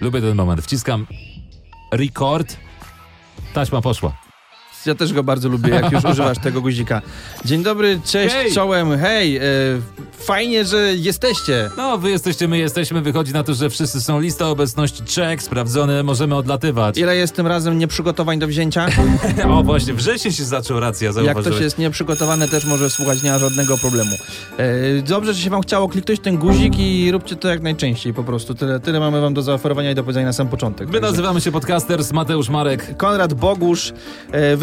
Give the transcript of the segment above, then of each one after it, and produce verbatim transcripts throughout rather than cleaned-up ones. Lubię ten moment, wciskam record, taśma poszła. Ja też go bardzo lubię, jak już używasz tego guzika. Dzień dobry, cześć, hej. Czołem, hej, e, fajnie, że jesteście. No, wy jesteście, my jesteśmy, wychodzi na to, że wszyscy są, lista obecności, check, sprawdzony, możemy odlatywać. Ile jest tym razem nieprzygotowań do wzięcia? O właśnie, wrzesień się zaczął, racja, zauważyłeś. Jak ktoś jest nieprzygotowany, też może słuchać, nie ma żadnego problemu. E, dobrze, że się wam chciało kliknąć ten guzik i róbcie to jak najczęściej po prostu. Tyle, tyle mamy wam do zaoferowania i do powiedzenia na sam początek. My nazywamy się Podcasters, Mateusz Marek. Konrad Bogusz,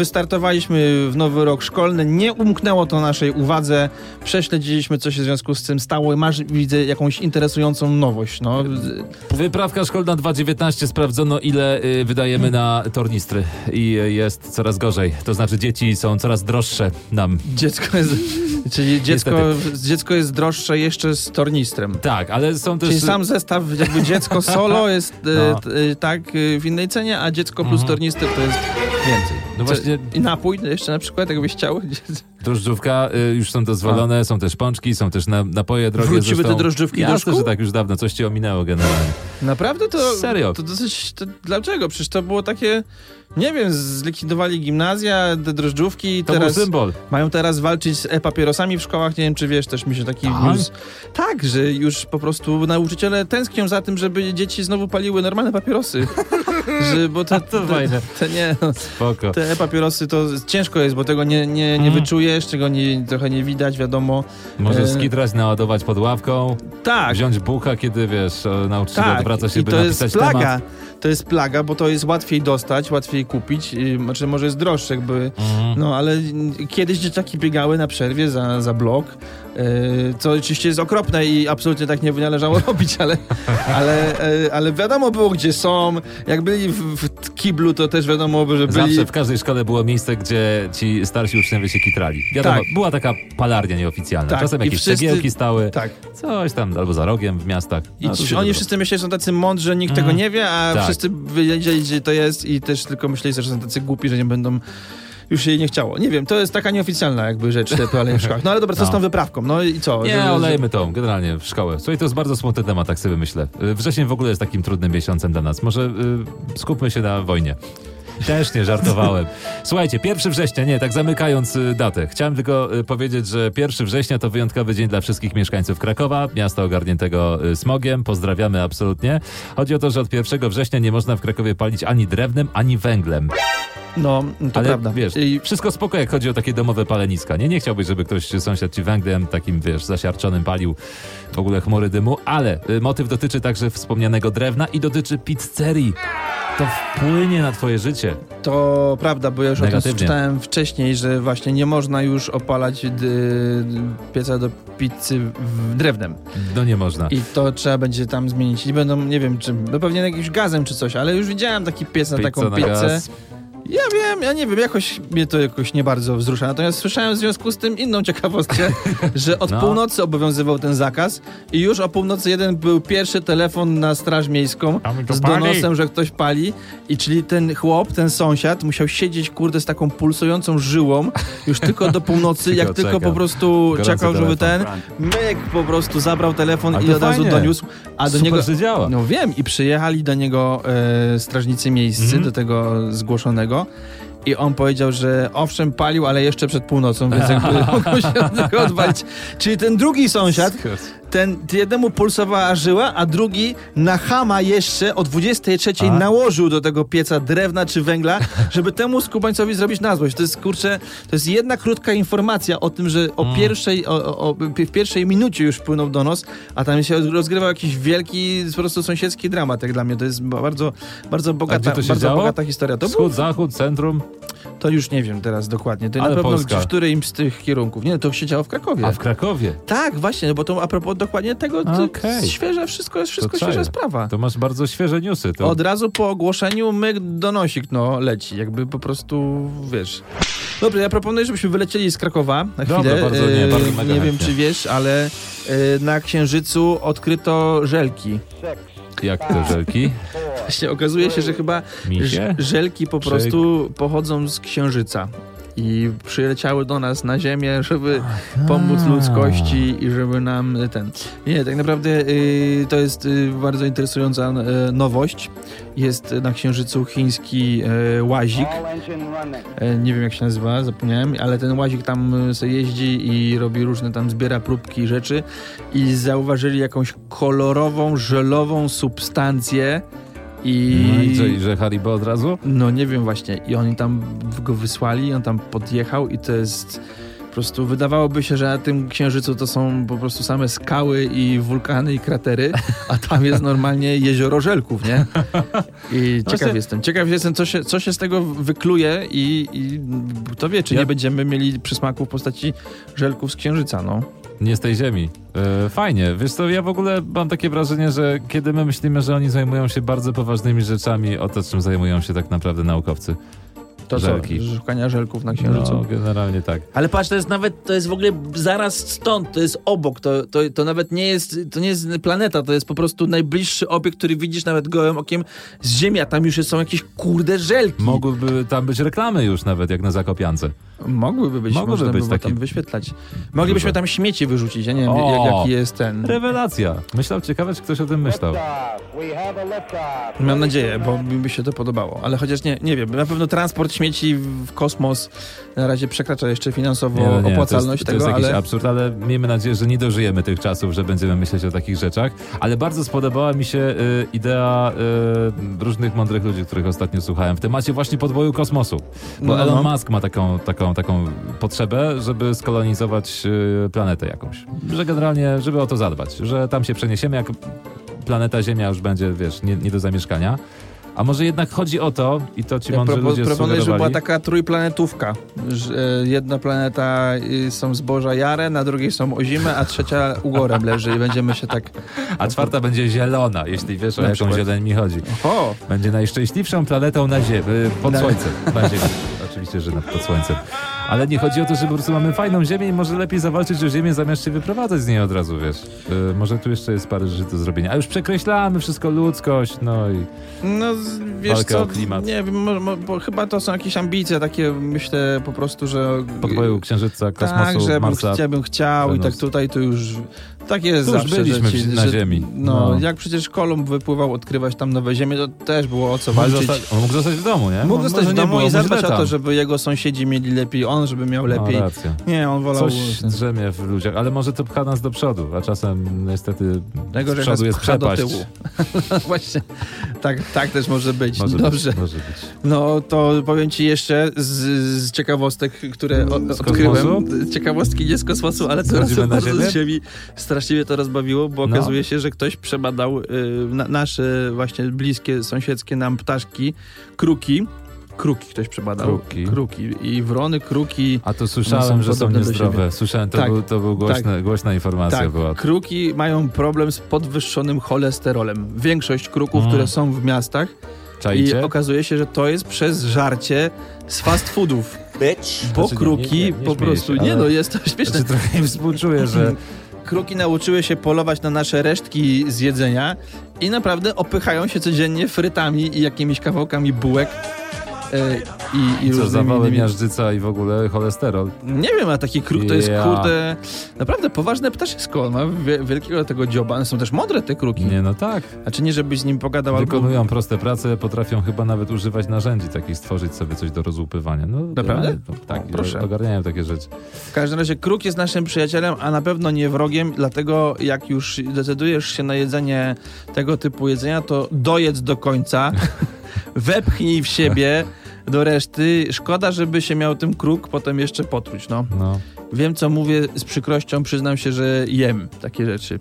e, startowaliśmy w nowy rok szkolny, nie umknęło to naszej uwadze, prześledziliśmy, co się w związku z tym stało. Masz, widzę, jakąś interesującą nowość. No. Wyprawka szkolna dwa tysiące dziewiętnaście, sprawdzono, ile y, wydajemy na tornistry i y, jest coraz gorzej, to znaczy dzieci są coraz droższe nam. Dziecko jest, czyli dziecko, dziecko jest droższe jeszcze z tornistrem. Tak, ale są też... Czyli sam zestaw, jakby dziecko solo jest y, no. y, tak y, w innej cenie, a dziecko plus mhm. tornistry to jest więcej. No właśnie... I napój jeszcze na przykład, jakbyś chciał. Drożdżówka, y, już są dozwolone, a. są też pączki, są też na, napoje drogie. Wróciły zresztą te drożdżówki do szkół? Jasne, że tak już dawno, coś cię ominęło generalnie. Naprawdę to... Serio? To dosyć... To, dlaczego? Przecież to było takie... Nie wiem, zlikwidowali gimnazja, te drożdżówki. To teraz był symbol. Mają teraz walczyć z e-papierosami w szkołach. Nie wiem, czy wiesz, też mi się taki news... Tak, że już po prostu nauczyciele tęsknią za tym, żeby dzieci znowu paliły normalne papierosy. Że, bo to, to, to fajne. To, to nie, no, spoko. Te e-papierosy to ciężko jest, bo tego nie, nie, nie mm. wyczujesz, czego nie, trochę nie widać, wiadomo. Możesz e... skitrać, naładować pod ławką. Tak. Wziąć bucha, kiedy wiesz, nauczyciel tak. odwraca się, by napisać temat. To jest plaga. To jest plaga, bo to jest łatwiej dostać, łatwiej kupić, yy, znaczy może jest droższe jakby, mhm. no ale kiedyś dzieciaki biegały na przerwie za, za blok, yy, co oczywiście jest okropne i absolutnie tak nie należało robić, ale, ale, yy, ale wiadomo było, gdzie są, jak byli w, w kiblu, to też wiadomo, że byli... Zawsze w każdej szkole było miejsce, gdzie ci starsi uczniowie się kitrali. Wiadomo, tak. była taka palarnia nieoficjalna, tak. czasem jakieś wszyscy... cegiełki stały, tak. coś tam, albo za rogiem w miastach. No, I ci, oni wszyscy myśleli, że są tacy mądrzy, że nikt mhm. tego nie wie, a tak. wszyscy wiedzieli, gdzie to jest i też tylko myśleli, że są tacy głupi, że nie będą... Już się jej nie chciało. Nie wiem, to jest taka nieoficjalna jakby rzecz w paleniu w szkołach. No ale dobra, co no. z tą wyprawką? No i co? Nie, że... olejmy tą generalnie w szkołę. Słuchaj, to jest bardzo smutny temat, tak sobie myślę. Wrzesień w ogóle jest takim trudnym miesiącem dla nas. Może y, skupmy się na wojnie. Też nie żartowałem. Słuchajcie, pierwszego września, nie, tak zamykając datę. Chciałem tylko powiedzieć, że pierwszego września to wyjątkowy dzień dla wszystkich mieszkańców Krakowa, miasta ogarniętego smogiem. Pozdrawiamy absolutnie. Chodzi o to, że od pierwszego września nie można w Krakowie palić ani drewnem, ani węglem. No, to ale, prawda. Wiesz, wszystko spoko, jak chodzi o takie domowe paleniska. Nie, nie chciałbyś, żeby ktoś sąsiad ci węglem takim, wiesz, zasiarczonym palił w ogóle chmury dymu, ale y, motyw dotyczy także wspomnianego drewna i dotyczy pizzerii. To wpłynie na twoje życie. To prawda, bo ja już negatywnie o tym czytałem wcześniej, że właśnie nie można już opalać d- pieca do pizzy w drewnem. No nie można. I to trzeba będzie tam zmienić. I będą, nie wiem, czy no pewnie jakimś gazem czy coś, ale już widziałem taki piec na Pizza taką na pizzę. Gaz. Ja wiem, ja nie wiem, jakoś mnie to jakoś nie bardzo wzrusza. Natomiast słyszałem w związku z tym inną ciekawostkę, że od no. północy obowiązywał ten zakaz i już o północy jeden był pierwszy telefon na straż miejską z donosem, pali. że ktoś pali. I czyli ten chłop, ten sąsiad musiał siedzieć, kurde, z taką pulsującą żyłą już tylko do północy, jak tylko czekam. po prostu Gorący czekał, żeby telefon. ten myk po prostu zabrał telefon i od razu doniósł. A do Super niego... No wiem, i przyjechali do niego e, strażnicy miejscy, mm-hmm. do tego zgłoszonego. I on powiedział, że owszem, palił, ale jeszcze przed północą, więc jakby mogą się od tego odwalić. Czyli ten drugi sąsiad, ten jednemu pulsowała żyła, a drugi na chama jeszcze o dwudziestej trzeciej a? nałożył do tego pieca drewna czy węgla, żeby temu skubańcowi zrobić na złość. To jest, kurczę, to jest jedna krótka informacja o tym, że o mm. pierwszej, o, o, o, w pierwszej minucie już wpłynął donos, a tam się rozgrywał jakiś wielki, po prostu sąsiedzki dramat, jak dla mnie. To jest bardzo, bardzo bogata, bardzo bogata historia. To Wschód, był... zachód, centrum... To już nie wiem teraz dokładnie. To ale na pewno Polska. W którymś z tych kierunków. Nie, to się działo w Krakowie. A w Krakowie? Tak, właśnie, no bo to a propos dokładnie tego, okay. Świeże, wszystko jest wszystko świeża sprawa. To masz bardzo świeże newsy. To... Od razu po ogłoszeniu myk donosik, no, leci. Jakby po prostu, wiesz... Dobrze, ja proponuję, żebyśmy wylecieli z Krakowa na chwilę. Dobre, bardzo, nie, bardzo mega nie wiem, czy wiesz, ale na Księżycu odkryto żelki. Jak to żelki? Właśnie okazuje się, że chyba Misie? żelki po prostu Żelk. pochodzą z Księżyca. I przyleciały do nas na Ziemię, żeby Aha. pomóc ludzkości i żeby nam ten... Nie, tak naprawdę y, to jest y, bardzo interesująca y, nowość. Jest na Księżycu chiński y, łazik. Y, nie wiem, jak się nazywa, zapomniałem, ale ten łazik tam sobie jeździ i robi różne tam, zbiera próbki i rzeczy. I zauważyli jakąś kolorową, żelową substancję. I... No i co, i że Haribo od razu? No nie wiem właśnie. I oni tam go wysłali, on tam podjechał i to jest... Po prostu wydawałoby się, że na tym Księżycu to są po prostu same skały i wulkany i kratery, a tam jest normalnie jezioro żelków, nie? I no ciekaw se... jestem. Ciekaw jestem, co się, co się z tego wykluje i, i kto wie, czy ja... nie będziemy mieli przysmaku w postaci żelków z Księżyca, no. Nie z tej ziemi. E, fajnie. Wiesz co, ja w ogóle mam takie wrażenie, że kiedy my myślimy, że oni zajmują się bardzo poważnymi rzeczami, o to, czym zajmują się tak naprawdę naukowcy. To żelki. Co? Szukania żelków na Księżycu? No, generalnie tak. Ale patrz, to jest nawet, to jest w ogóle zaraz stąd, to jest obok, to, to, to nawet nie jest, to nie jest planeta, to jest po prostu najbliższy obiekt, który widzisz nawet gołym okiem z Ziemi, a tam już są jakieś kurde żelki. Mogłyby tam być reklamy już nawet, jak na Zakopiance. Mogłyby być, Mogłyby można być było taki... tam wyświetlać. Moglibyśmy tam śmieci wyrzucić, ja nie wiem, o, jaki jest ten... Rewelacja. Myślał, ciekawe, czy ktoś o tym myślał. Mam nadzieję, bo mi by się to podobało, ale chociaż nie, nie wiem, na pewno transport śmieci w kosmos na razie przekracza jeszcze finansowo nie, nie, opłacalność to jest, tego, ale... To jest jakiś ale... absurd, ale miejmy nadzieję, że nie dożyjemy tych czasów, że będziemy myśleć o takich rzeczach, ale bardzo spodobała mi się y, idea y, różnych mądrych ludzi, których ostatnio słuchałem w temacie właśnie podboju kosmosu, bo no, Elon no. Musk ma taką, taką, taką potrzebę, żeby skolonizować y, planetę jakąś, że generalnie, żeby o to zadbać, że tam się przeniesiemy, jak planeta Ziemia już będzie, wiesz, nie, nie do zamieszkania. A może jednak chodzi o to, i to ci ja mądrzy propo, ludzie proponuję, żeby była taka trójplanetówka. Że jedna planeta są zboża jare, na drugiej są ozime, a trzecia ugorem leży i będziemy się tak... A czwarta będzie zielona, jeśli wiesz, o na jaką przykład. Zieleń mi chodzi. Oho. Będzie najszczęśliwszą planetą na ziemi, pod na... słońcem. Będzie, oczywiście, że pod słońcem. Ale nie chodzi o to, że po prostu mamy fajną ziemię i może lepiej zawalczyć o ziemię, zamiast się wyprowadzać z niej od razu, wiesz. Yy, może tu jeszcze jest parę rzeczy do zrobienia. A już przekreślamy wszystko, ludzkość, no i... No, wiesz co, o klimat. Nie wiem, mo, mo, bo chyba to są jakieś ambicje takie, myślę po prostu, że... Podboju Księżyca, kosmosu, tak, że Marsa. Tak, bym chciał Wenus. I tak tutaj to już... Tak jest tu już zawsze, byliśmy że ci, na że, ziemi. No, no, jak przecież Kolumb wypływał odkrywać tam nowe ziemie, to też było o co walczyć. Zosta- on mógł zostać w domu, nie? Mógł on zostać w domu i zadbać o to, żeby jego sąsiedzi mieli lepiej, on żeby miał lepiej. No, nie, on wolał... Coś drzemie w ludziach, ale może to pcha nas do przodu, a czasem niestety tego, z przodu jest przepaść. Do tyłu. No, właśnie, tak, tak też może być. Może Dobrze. Być, może być. No to powiem ci jeszcze z, z ciekawostek, które o, z odkryłem. Kosmosu? Ciekawostki nie z kosmosu, ale teraz z ziemi. Straszliwie to rozbawiło, bo no. okazuje się, że ktoś przebadał y, na, nasze właśnie bliskie, sąsiedzkie nam ptaszki, kruki. Kruki ktoś przebadał. Kruki. kruki. I wrony, kruki... A to słyszałem, że są niezdrowe. Słyszałem, to, tak, był, to był głośne, tak, głośna informacja. Tak. Była. Kruki mają problem z podwyższonym cholesterolem. Większość kruków, mm. które są w miastach. Czajcie? I okazuje się, że to jest przez żarcie z fast foodów. Bitch. Bo znaczy, kruki nie, nie, nie, nie po prostu... Się, ale... Nie no, jest to śmieszne. Znaczy, trochę im współczuję, że... Kruki nauczyły się polować na nasze resztki z jedzenia i naprawdę opychają się codziennie frytami i jakimiś kawałkami bułek. E, i, i Co, zawały miażdżyca i w ogóle cholesterol? Nie wiem, a taki kruk to jest yeah. kurde... Naprawdę poważne ptaszysko. Ma wie, wielkiego tego dzioba. One są też mądre te kruki. Nie, no tak. A czy nie, żebyś z nim pogadał? Wykonują albo... proste prace, potrafią chyba nawet używać narzędzi takich, stworzyć sobie coś do rozłupywania. No, naprawdę? Ja, no, tak, no, proszę. Ogarniają takie rzeczy. W każdym razie kruk jest naszym przyjacielem, a na pewno nie wrogiem, dlatego jak już decydujesz się na jedzenie tego typu jedzenia, to dojedz do końca. Wepchnij w siebie do reszty. Szkoda, żeby się miał tym kruk potem jeszcze potruć, no. no. Wiem, co mówię, z przykrością przyznam się, że jem takie rzeczy.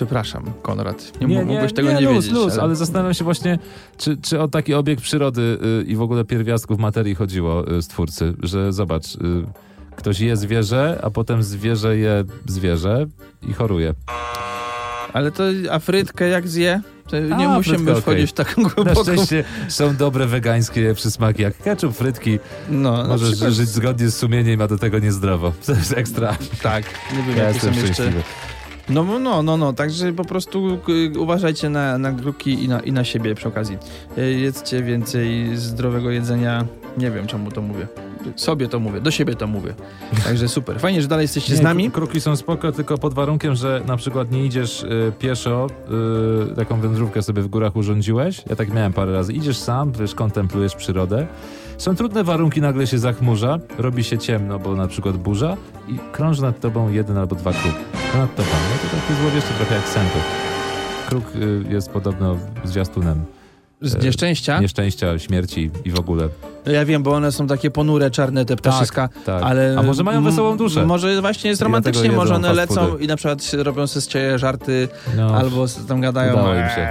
Przepraszam, Konrad, nie, nie mógłbyś nie, tego nie, nie luz, wiedzieć. Luz, ale... ale zastanawiam się właśnie, czy, czy o taki obieg przyrody y, i w ogóle pierwiastków materii chodziło y, stwórcy, że zobacz, y, ktoś je zwierzę, a potem zwierzę je zwierzę i choruje. Ale to Afrytkę jak zje? To nie a, musimy frytkę, wchodzić okay. w taką głęboką... Na szczęście są dobre wegańskie przysmaki, jak ketchup, frytki. No, możesz przykład... żyć zgodnie z sumieniem, a do tego niezdrowo. To jest ekstra. Tak, nie wiem, ja jestem szczęśliwy. Jeszcze... No, no, no, no, także po prostu uważajcie na, na gruki i na, i na siebie przy okazji. Jedzcie więcej zdrowego jedzenia. Nie wiem, czemu to mówię. Sobie to mówię, do siebie to mówię. Także super. Fajnie, że dalej jesteście nie, z nami. Kruki są spoko, tylko pod warunkiem, że na przykład nie idziesz y, pieszo, y, taką wędrówkę sobie w górach urządziłeś. Ja tak miałem parę razy. Idziesz sam, wiesz, kontemplujesz przyrodę. Są trudne warunki, nagle się zachmurza, robi się ciemno, bo na przykład burza i krąży nad tobą jeden albo dwa kruki. Nad tobą. No to taki złowieszczy trochę akcentu. Kruk y, jest podobno zwiastunem. Z nieszczęścia? Nieszczęścia, śmierci i w ogóle. Ja wiem, bo one są takie ponure, czarne, te ptaszyska. Tak, tak. Ale a może mają wesołą duszę? M- może właśnie jest romantycznie, może one lecą i na przykład robią sobie z ciebie żarty, no, albo tam gadają. Udało im się.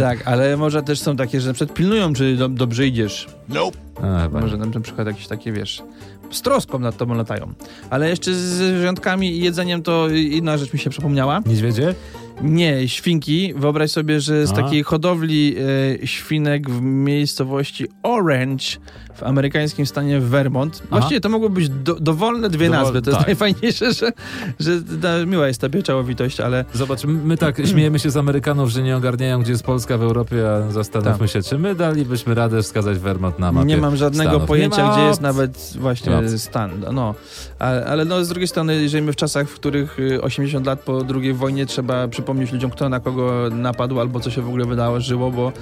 Tak, ale może też są takie, że na przykład pilnują, czy do- dobrze idziesz. Nope. A, może nam na przykład jakieś takie, wiesz, z troską nad tobą latają. Ale jeszcze z wyjątkami i jedzeniem to inna rzecz mi się przypomniała. Niedźwiedzie? Nie, świnki. Wyobraź sobie, że z A. takiej hodowli y, świnek w miejscowości Orange w amerykańskim stanie Vermont. Aha. Właściwie to mogły być do, dowolne dwie Dowol- nazwy. To tak. jest najfajniejsze, że, że ta, miła jest ta pieczołowitość, ale... Zobacz, my tak śmiejemy się z Amerykanów, że nie ogarniają, gdzie jest Polska w Europie, a zastanówmy tam. się, czy my dalibyśmy radę wskazać Vermont na mapie. Nie mam żadnego Stanów. pojęcia, ma... gdzie jest nawet właśnie Map. stan. No. Ale, ale no, z drugiej strony żyjemy w czasach, w których osiemdziesiąt lat po drugiej wojnie trzeba przypomnieć ludziom, kto na kogo napadł, albo co się w ogóle wydarzyło, bo,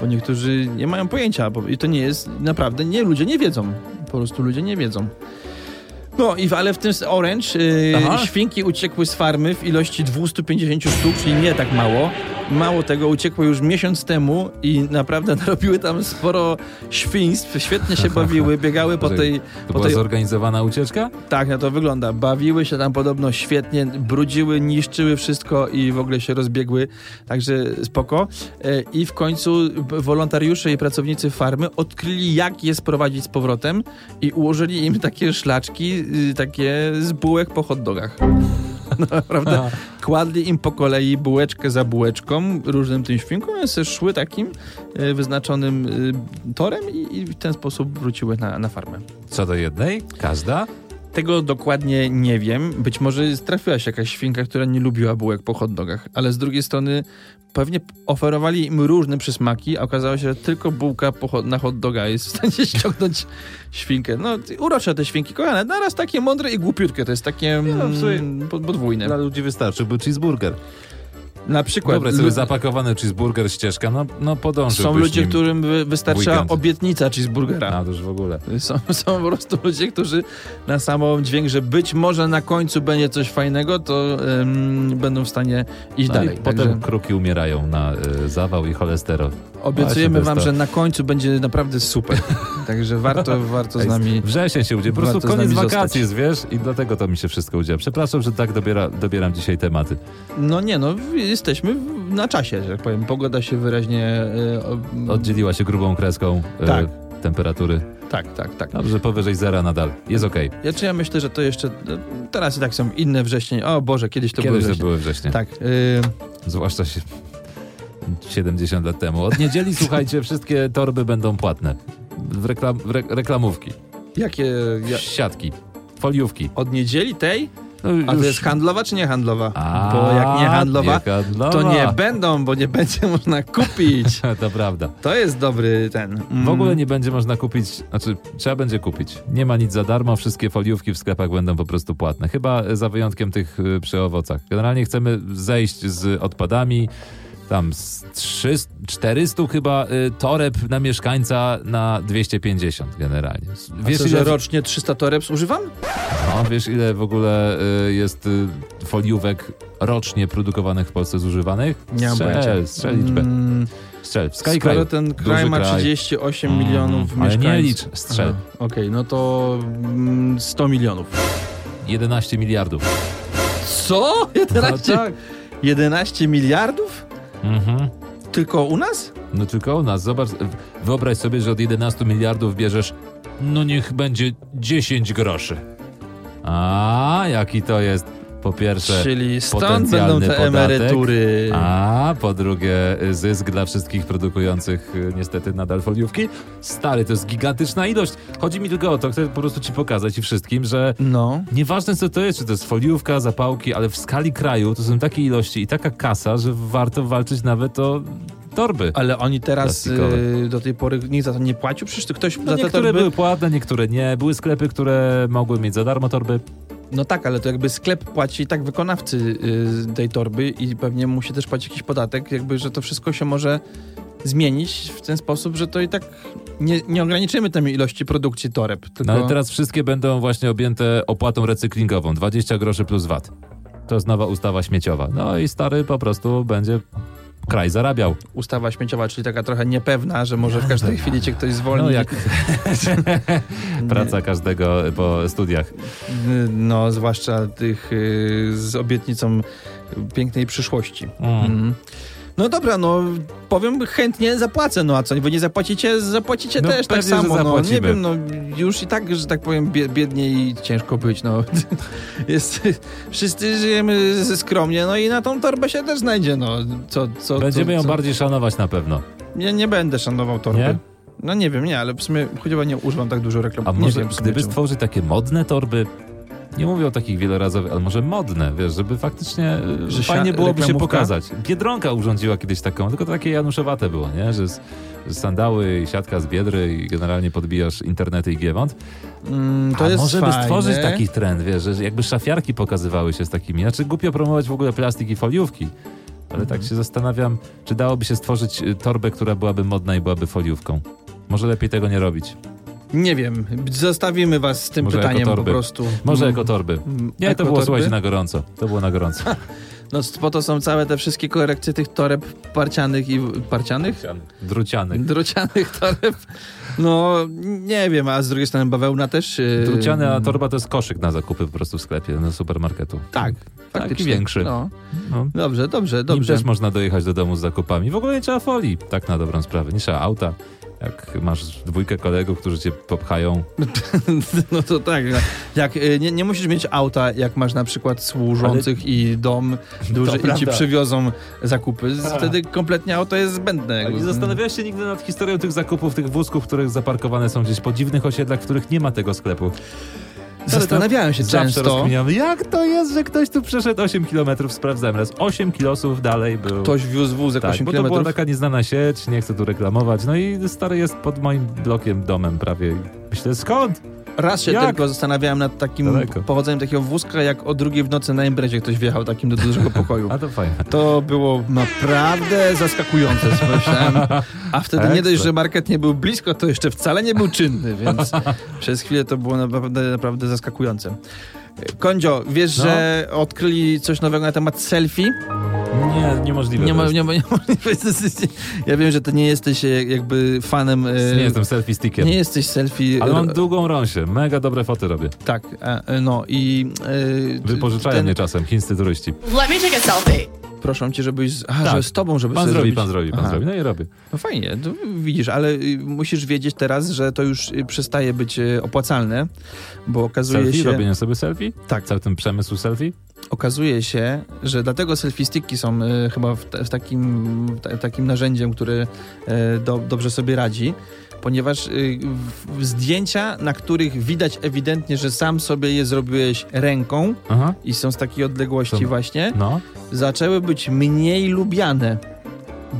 bo niektórzy nie mają pojęcia. Bo, I to nie jest naprawdę... nie Ludzie nie wiedzą. Po prostu ludzie nie wiedzą. No, i w, ale w tym Orange yy, świnki uciekły z farmy w ilości dwieście pięćdziesiąt sztuk, czyli nie tak mało. Mało tego, uciekły już miesiąc temu i naprawdę narobiły tam sporo świństw. Świetnie się bawiły, biegały po tej... To po była tej... zorganizowana ucieczka? Tak, na to wygląda. Bawiły się tam podobno świetnie, brudziły, niszczyły wszystko i w ogóle się rozbiegły. Także spoko. I w końcu wolontariusze i pracownicy farmy odkryli, jak je sprowadzić z powrotem i ułożyli im takie szlaczki, takie z bułek po hot dogach. Naprawdę. Aha. Kładli im po kolei bułeczkę za bułeczką, różnym tym świnkom, one se szły takim y, wyznaczonym y, torem i, i w ten sposób wróciły na, na farmę. Co do jednej? Każda? Tego dokładnie nie wiem. Być może trafiła się jakaś świnka, która nie lubiła bułek po hot dogach, ale z drugiej strony pewnie oferowali im różne przysmaki, a okazało się, że tylko bułka po, na hot doga jest w stanie ściągnąć świnkę. No, urocze te świnki, kochane. Naraz takie mądre i głupiutkie. To jest takie mm, podwójne. Dla ludzi wystarczy, był cheeseburger. Na przykład. Dobra, sobie zapakowany cheeseburger, ścieżka, no, no podążyłbyś. Są ludzie, którym wy, wystarczyła obietnica cheeseburgera. A, to już w ogóle. Są, są po prostu ludzie, którzy na samą dźwięk, że być może na końcu będzie coś fajnego, to ym, będą w stanie iść no dalej. I potem także... kruki umierają na y, zawał i cholesterol. Obiecujemy wam, że na końcu będzie naprawdę super. Także warto, warto z nami... Wrzesień się udzie. Po prostu koniec wakacji jest, wiesz? I dlatego to mi się wszystko udzieje. Przepraszam, że tak dobiera, dobieram dzisiaj tematy. No nie, no... Jesteśmy na czasie, że tak powiem. Pogoda się wyraźnie... Yy, Oddzieliła się grubą kreską yy, tak. temperatury. Tak, tak, tak. Dobrze, powyżej zera nadal. Jest okej. Okay. Ja, ja myślę, że to jeszcze... Teraz i tak są inne wrześnie. O Boże, kiedyś to kiedyś były wrześnie. były wrześnie. Tak. Yy... Zwłaszcza się siedemdziesiąt lat temu. Od niedzieli, słuchajcie, wszystkie torby będą płatne. Reklam, re, reklamówki. Jakie? Ja... Siatki. Foliówki. Od niedzieli tej? A to jest handlowa czy nie handlowa? A, bo jak nie handlowa, nie handlowa, to nie będą, bo nie będzie można kupić. To prawda. To jest dobry ten. Mm. W ogóle nie będzie można kupić, znaczy trzeba będzie kupić. Nie ma nic za darmo, wszystkie foliówki w sklepach będą po prostu płatne. Chyba za wyjątkiem tych przy owocach. Generalnie chcemy zejść z odpadami. Tam z trzystu, czterystu chyba y, toreb na mieszkańca na dwieście pięćdziesiąt generalnie. Wiesz, co, ile... że rocznie trzysta toreb zużywam? No, wiesz ile w ogóle y, jest y, foliówek rocznie produkowanych w Polsce zużywanych? Nie mam pojęcia. Strzel, strzel liczbę. Mm, strzel. Skoro kraju. ten kraj Duży ma trzydzieści osiem kraj. milionów mm, mieszkańców. Ale nie licz, strzel. Okej, okay, no to mm, sto milionów. jedenaście miliardów. Co? jedenaście? No, tak. jedenaście miliardów? Mhm. Tylko u nas? No tylko u nas. Zobacz, wyobraź sobie, że od jedenastu miliardów bierzesz, no niech będzie dziesięć groszy. A jaki to jest, po pierwsze, czyli stąd będą te podatek, emerytury. A po drugie, zysk dla wszystkich produkujących niestety nadal foliówki. Stary, to jest gigantyczna ilość. Chodzi mi tylko o to, chcę po prostu ci pokazać i wszystkim, że no, nieważne co to jest, czy to jest foliówka, zapałki, ale w skali kraju to są takie ilości i taka kasa, że warto walczyć nawet o torby. Ale oni teraz y, do tej pory nikt za to nie płacił? Przecież to ktoś no za te niektóre torby... były płatne, niektóre nie. Były sklepy, które mogły mieć za darmo torby. No tak, ale to jakby sklep płaci i tak wykonawcy y, tej torby i pewnie musi też płacić jakiś podatek, jakby, że to wszystko się może zmienić w ten sposób, że to i tak nie, nie ograniczymy tej ilości produkcji toreb. Tylko... No ale teraz wszystkie będą właśnie objęte opłatą recyklingową. dwadzieścia groszy plus V A T. To jest nowa ustawa śmieciowa. No i stary po prostu będzie... kraj zarabiał. Ustawa śmieciowa, czyli taka trochę niepewna, że może w każdej chwili cię ktoś zwolni. No jak praca każdego po studiach. No, zwłaszcza tych y, z obietnicą pięknej przyszłości. Mm. No dobra, no powiem chętnie zapłacę, no a co, wy nie zapłacicie? Zapłacicie no, też tak samo, no nie wiem, no już i tak, że tak powiem biednie i ciężko być, no jest, wszyscy żyjemy skromnie, no i na tą torbę się też znajdzie, no co, co będziemy co, ją co? Bardziej szanować na pewno. Ja nie będę szanował torby. Nie? No nie wiem, nie, ale w sumie chyba nie używam tak dużo reklam. A nie może wiem, gdyby czemu stworzyć takie modne torby. Nie mówię o takich wielorazowych, ale może modne, wiesz, żeby faktycznie że fajnie byłoby się pokazać. Biedronka urządziła kiedyś taką, tylko to takie januszowate było, nie? Że, z, że sandały i siatka z Biedry i generalnie podbijasz internety i Giewont. Mm, to A jest może fajne. By stworzyć taki trend, wiesz, że jakby szafiarki pokazywały się z takimi. Znaczy głupio promować w ogóle plastik i foliówki, ale mm-hmm. tak się zastanawiam, czy dałoby się stworzyć torbę, która byłaby modna i byłaby foliówką. Może lepiej tego nie robić. Nie wiem, zostawimy was z tym może pytaniem po prostu. Może jako torby. Nie, to było, słuchajcie, na gorąco. To było na gorąco. No po to są całe te wszystkie korekcje tych toreb parcianych i... Parcianych? Drucianych. Drucianych toreb. No, nie wiem, a z drugiej strony bawełna też... Yy... Druciana torba to jest koszyk na zakupy po prostu w sklepie, na supermarketu. Tak, faktycznie. Taki większy. No. No. Dobrze, dobrze, dobrze. I też można dojechać do domu z zakupami. W ogóle nie trzeba folii, tak na dobrą sprawę. Nie trzeba auta. Jak masz dwójkę kolegów, którzy cię popchają. No to tak. Jak, nie, nie musisz mieć auta, jak masz na przykład służących ale... i dom duży i ci przywiozą zakupy. A. Wtedy kompletnie auto jest zbędne. Ale nie zastanawiałeś się nigdy nad historią tych zakupów, tych wózków, których zaparkowane są gdzieś po dziwnych osiedlach, w których nie ma tego sklepu. Zastanawiałem się często, jak to jest, że ktoś tu przeszedł osiem kilometrów, sprawdzałem raz, osiem kilosów dalej był. Ktoś wiózł wózek tak, osiem kilometrów. Bo to była taka nieznana sieć, nie chcę tu reklamować, no i stary jest pod moim blokiem, domem prawie. Myślę, skąd? Raz się jak? Tylko zastanawiałem nad takim daleko. Powodzeniem takiego wózka, jak o drugiej w nocy na imprezie ktoś wjechał takim do dużego pokoju. A to fajne. To było naprawdę zaskakujące, myślałem. A wtedy Ekstra. Nie dość, że market nie był blisko, to jeszcze wcale nie był czynny, więc przez chwilę to było naprawdę, naprawdę zaskakujące. Kondzio, wiesz, no. że odkryli coś nowego na temat selfie? Nie, niemożliwe. Nie, ma, nie, ma, nie ma, ja wiem, że ty nie jesteś jakby fanem... Nie jestem selfie stickiem. Nie jesteś selfie... Ale mam długą rąsię. Mega dobre foty robię. Tak, no i... Wypożyczają ten... mnie czasem chińscy turyści. Let me take a selfie. Proszę cię, żebyś... A, tak. że z tobą, żeby pan sobie zrobi, zrobić. Pan zrobi, pan Aha. zrobi. No i robię. No fajnie, to widzisz, ale musisz wiedzieć teraz, że to już przestaje być opłacalne, bo okazuje selfie? się... Selfie? Robienie sobie selfie? Tak. Cały ten przemysł selfie? Okazuje się, że dlatego selfie-sticki są y, chyba w, t- w, takim, t- w takim narzędziem, które y, do- dobrze sobie radzi, ponieważ y, w- zdjęcia, na których widać ewidentnie, że sam sobie je zrobiłeś ręką Aha. i są z takiej odległości to, właśnie, no. zaczęły być mniej lubiane.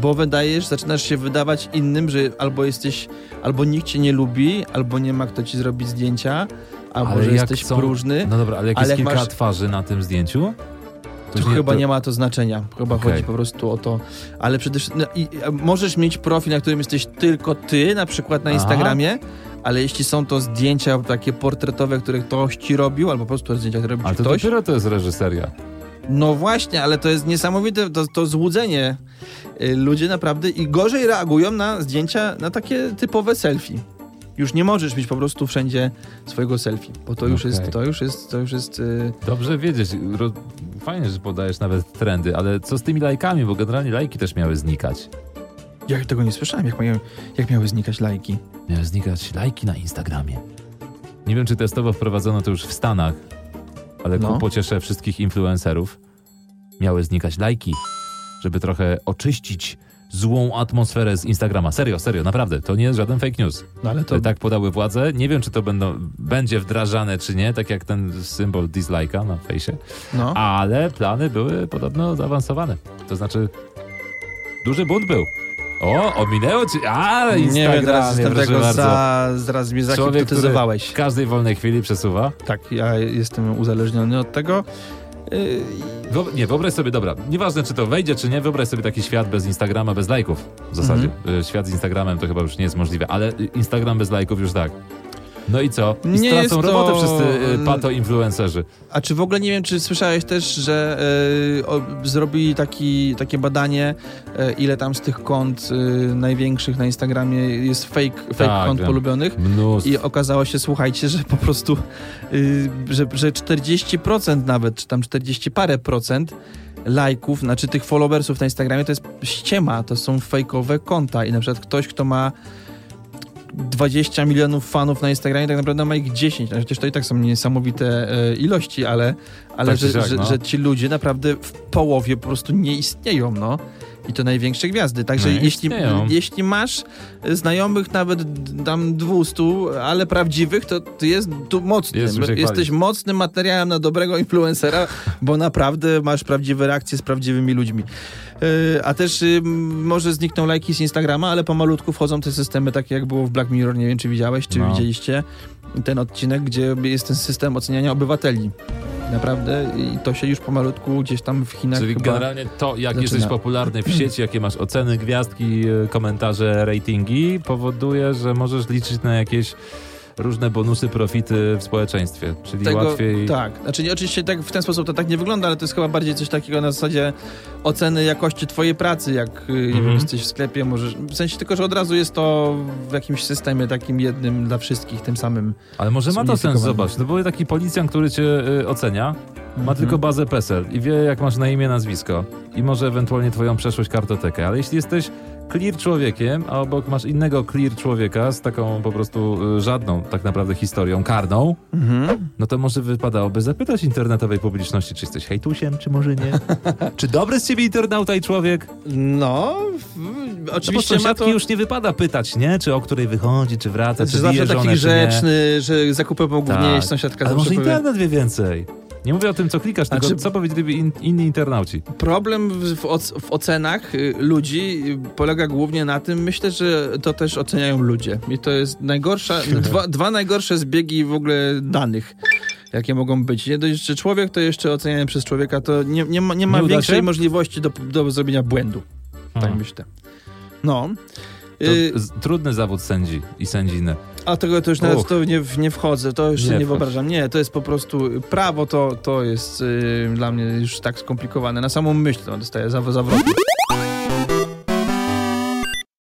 Bo wydajesz, zaczynasz się wydawać innym, że albo jesteś, albo nikt cię nie lubi, albo nie ma kto ci zrobić zdjęcia, albo ale że jesteś są... próżny. No dobra, ale jak ale jest jak kilka masz... twarzy na tym zdjęciu? To tu nie, chyba to... nie ma to znaczenia. Chyba okay. chodzi po prostu o to. Ale przecież no, i, możesz mieć profil, na którym jesteś tylko ty, na przykład na Aha. Instagramie, ale jeśli są to zdjęcia takie portretowe, które ktoś ci robił, albo po prostu zdjęcia, które robił ktoś... Ale to dopiero to jest reżyseria. No właśnie, ale to jest niesamowite, to, to złudzenie. Ludzie naprawdę i gorzej reagują na zdjęcia, na takie typowe selfie. już nie możesz mieć po prostu wszędzie swojego selfie, bo to okay. już jest, to już jest, to już jest... Yy... Dobrze wiedzieć, Ro... fajnie, że podajesz nawet trendy, ale co z tymi lajkami, bo generalnie lajki też miały znikać. Ja tego nie słyszałem, jak miały, jak miały znikać lajki. Miały znikać lajki na Instagramie. Nie wiem, czy testowo wprowadzono to już w Stanach, ale no. ku pociesze wszystkich influencerów miały znikać lajki, żeby trochę oczyścić złą atmosferę z Instagrama. Serio, serio, naprawdę. To nie jest żaden fake news. No ale to... Tak podały władze. Nie wiem, czy to będą, będzie wdrażane, czy nie, tak jak ten symbol dislike'a na fejsie. No. Ale plany były podobno zaawansowane. To znaczy, duży bunt był. O, ominęło cię. A, Instagram, nie proszę bardzo. Za, zaraz mnie zahipnotyzowałeś. Człowiek, który w każdej wolnej chwili przesuwa. Tak, ja jestem uzależniony od tego. Wyob- nie, wyobraź sobie, dobra, nieważne czy to wejdzie, czy nie, wyobraź sobie taki świat bez Instagrama, bez lajków w zasadzie. Mhm. Świat z Instagramem to chyba już nie jest możliwe, ale Instagram bez lajków już tak. No i co? I nie stracą to... robotę wszyscy y, pato-influencerzy. A czy w ogóle, nie wiem, czy słyszałeś też, że y, o, zrobili taki, takie badanie, y, ile tam z tych kont y, największych na Instagramie jest fake, fake tak, kont wiem. Polubionych. Mnóstwo. I okazało się, słuchajcie, że po prostu, y, że, że czterdzieści procent nawet, czy tam czterdzieści parę procent lajków, znaczy tych followersów na Instagramie to jest ściema, to są fejkowe konta i na przykład ktoś, kto ma dwadzieścia milionów fanów na Instagramie, tak naprawdę ma ich dziesięć. Przecież to i tak są niesamowite y, ilości, ale, ale tak że, tak, że, no. że ci ludzie naprawdę w połowie po prostu nie istnieją, no. I to największe gwiazdy. Także no, jeśli, jeśli masz znajomych nawet tam dwieście, ale prawdziwych, to ty jest tu mocny. Jest Jesteś mocnym materiałem na dobrego influencera, bo naprawdę masz prawdziwe reakcje z prawdziwymi ludźmi. Yy, a też yy, może znikną lajki z Instagrama, ale pomalutku wchodzą te systemy takie jak było w Black Mirror. Nie wiem, czy widziałeś, czy no. widzieliście ten odcinek, gdzie jest ten system oceniania obywateli. Naprawdę i to się już pomalutku gdzieś tam w Chinach Czyli chyba generalnie to, jak zaczyna. Jesteś popularny w sieci, jakie masz oceny, gwiazdki, komentarze, ratingi, powoduje, że możesz liczyć na jakieś różne bonusy, profity w społeczeństwie. Czyli Tego, łatwiej... Tak. Znaczy oczywiście tak, w ten sposób to tak nie wygląda, ale to jest chyba bardziej coś takiego na zasadzie oceny jakości twojej pracy, jak nie wiem, jesteś w sklepie, możesz... W sensie tylko, że od razu jest to w jakimś systemie takim jednym dla wszystkich, tym samym. Ale może ma to sens, zobacz. To był taki policjant, który cię y, ocenia, ma mhm. tylko bazę PESEL i wie, jak masz na imię, nazwisko i może ewentualnie twoją przeszłość, kartotekę. Ale jeśli jesteś clear człowiekiem, a obok masz innego clear człowieka z taką po prostu żadną tak naprawdę historią karną, mhm. no to może wypadałoby zapytać internetowej publiczności, czy jesteś hejtusiem, czy może nie. Czy dobry z ciebie internauta i człowiek? No, w, oczywiście no, ma to... już nie wypada pytać, nie? Czy o której wychodzi, czy wraca, czy bije żonę, taki rzeczny, że zakupy mogą tak. gnieść, sąsiadka zawsze. Ale może internet wie więcej. Nie mówię o tym, co klikasz, tylko znaczy, co powiedzieliby in, inni internauci. Problem w, w ocenach ludzi polega głównie na tym, myślę, że to też oceniają ludzie. I to jest najgorsza, dwa, dwa najgorsze zbiegi w ogóle danych, jakie mogą być. Nie dość, że człowiek, to jeszcze oceniany przez człowieka, to nie, nie ma, nie ma nie większej się? możliwości do, do zrobienia błędu. Hmm. Tak myślę. No. To z, trudny zawód sędzi i sędziny. A tego to już nawet Uch. to nie, nie wchodzę, to jeszcze nie, nie wyobrażam. Nie, to jest po prostu prawo, to, to jest yy, dla mnie już tak skomplikowane. Na samą myśl no, dostaję zawrotu.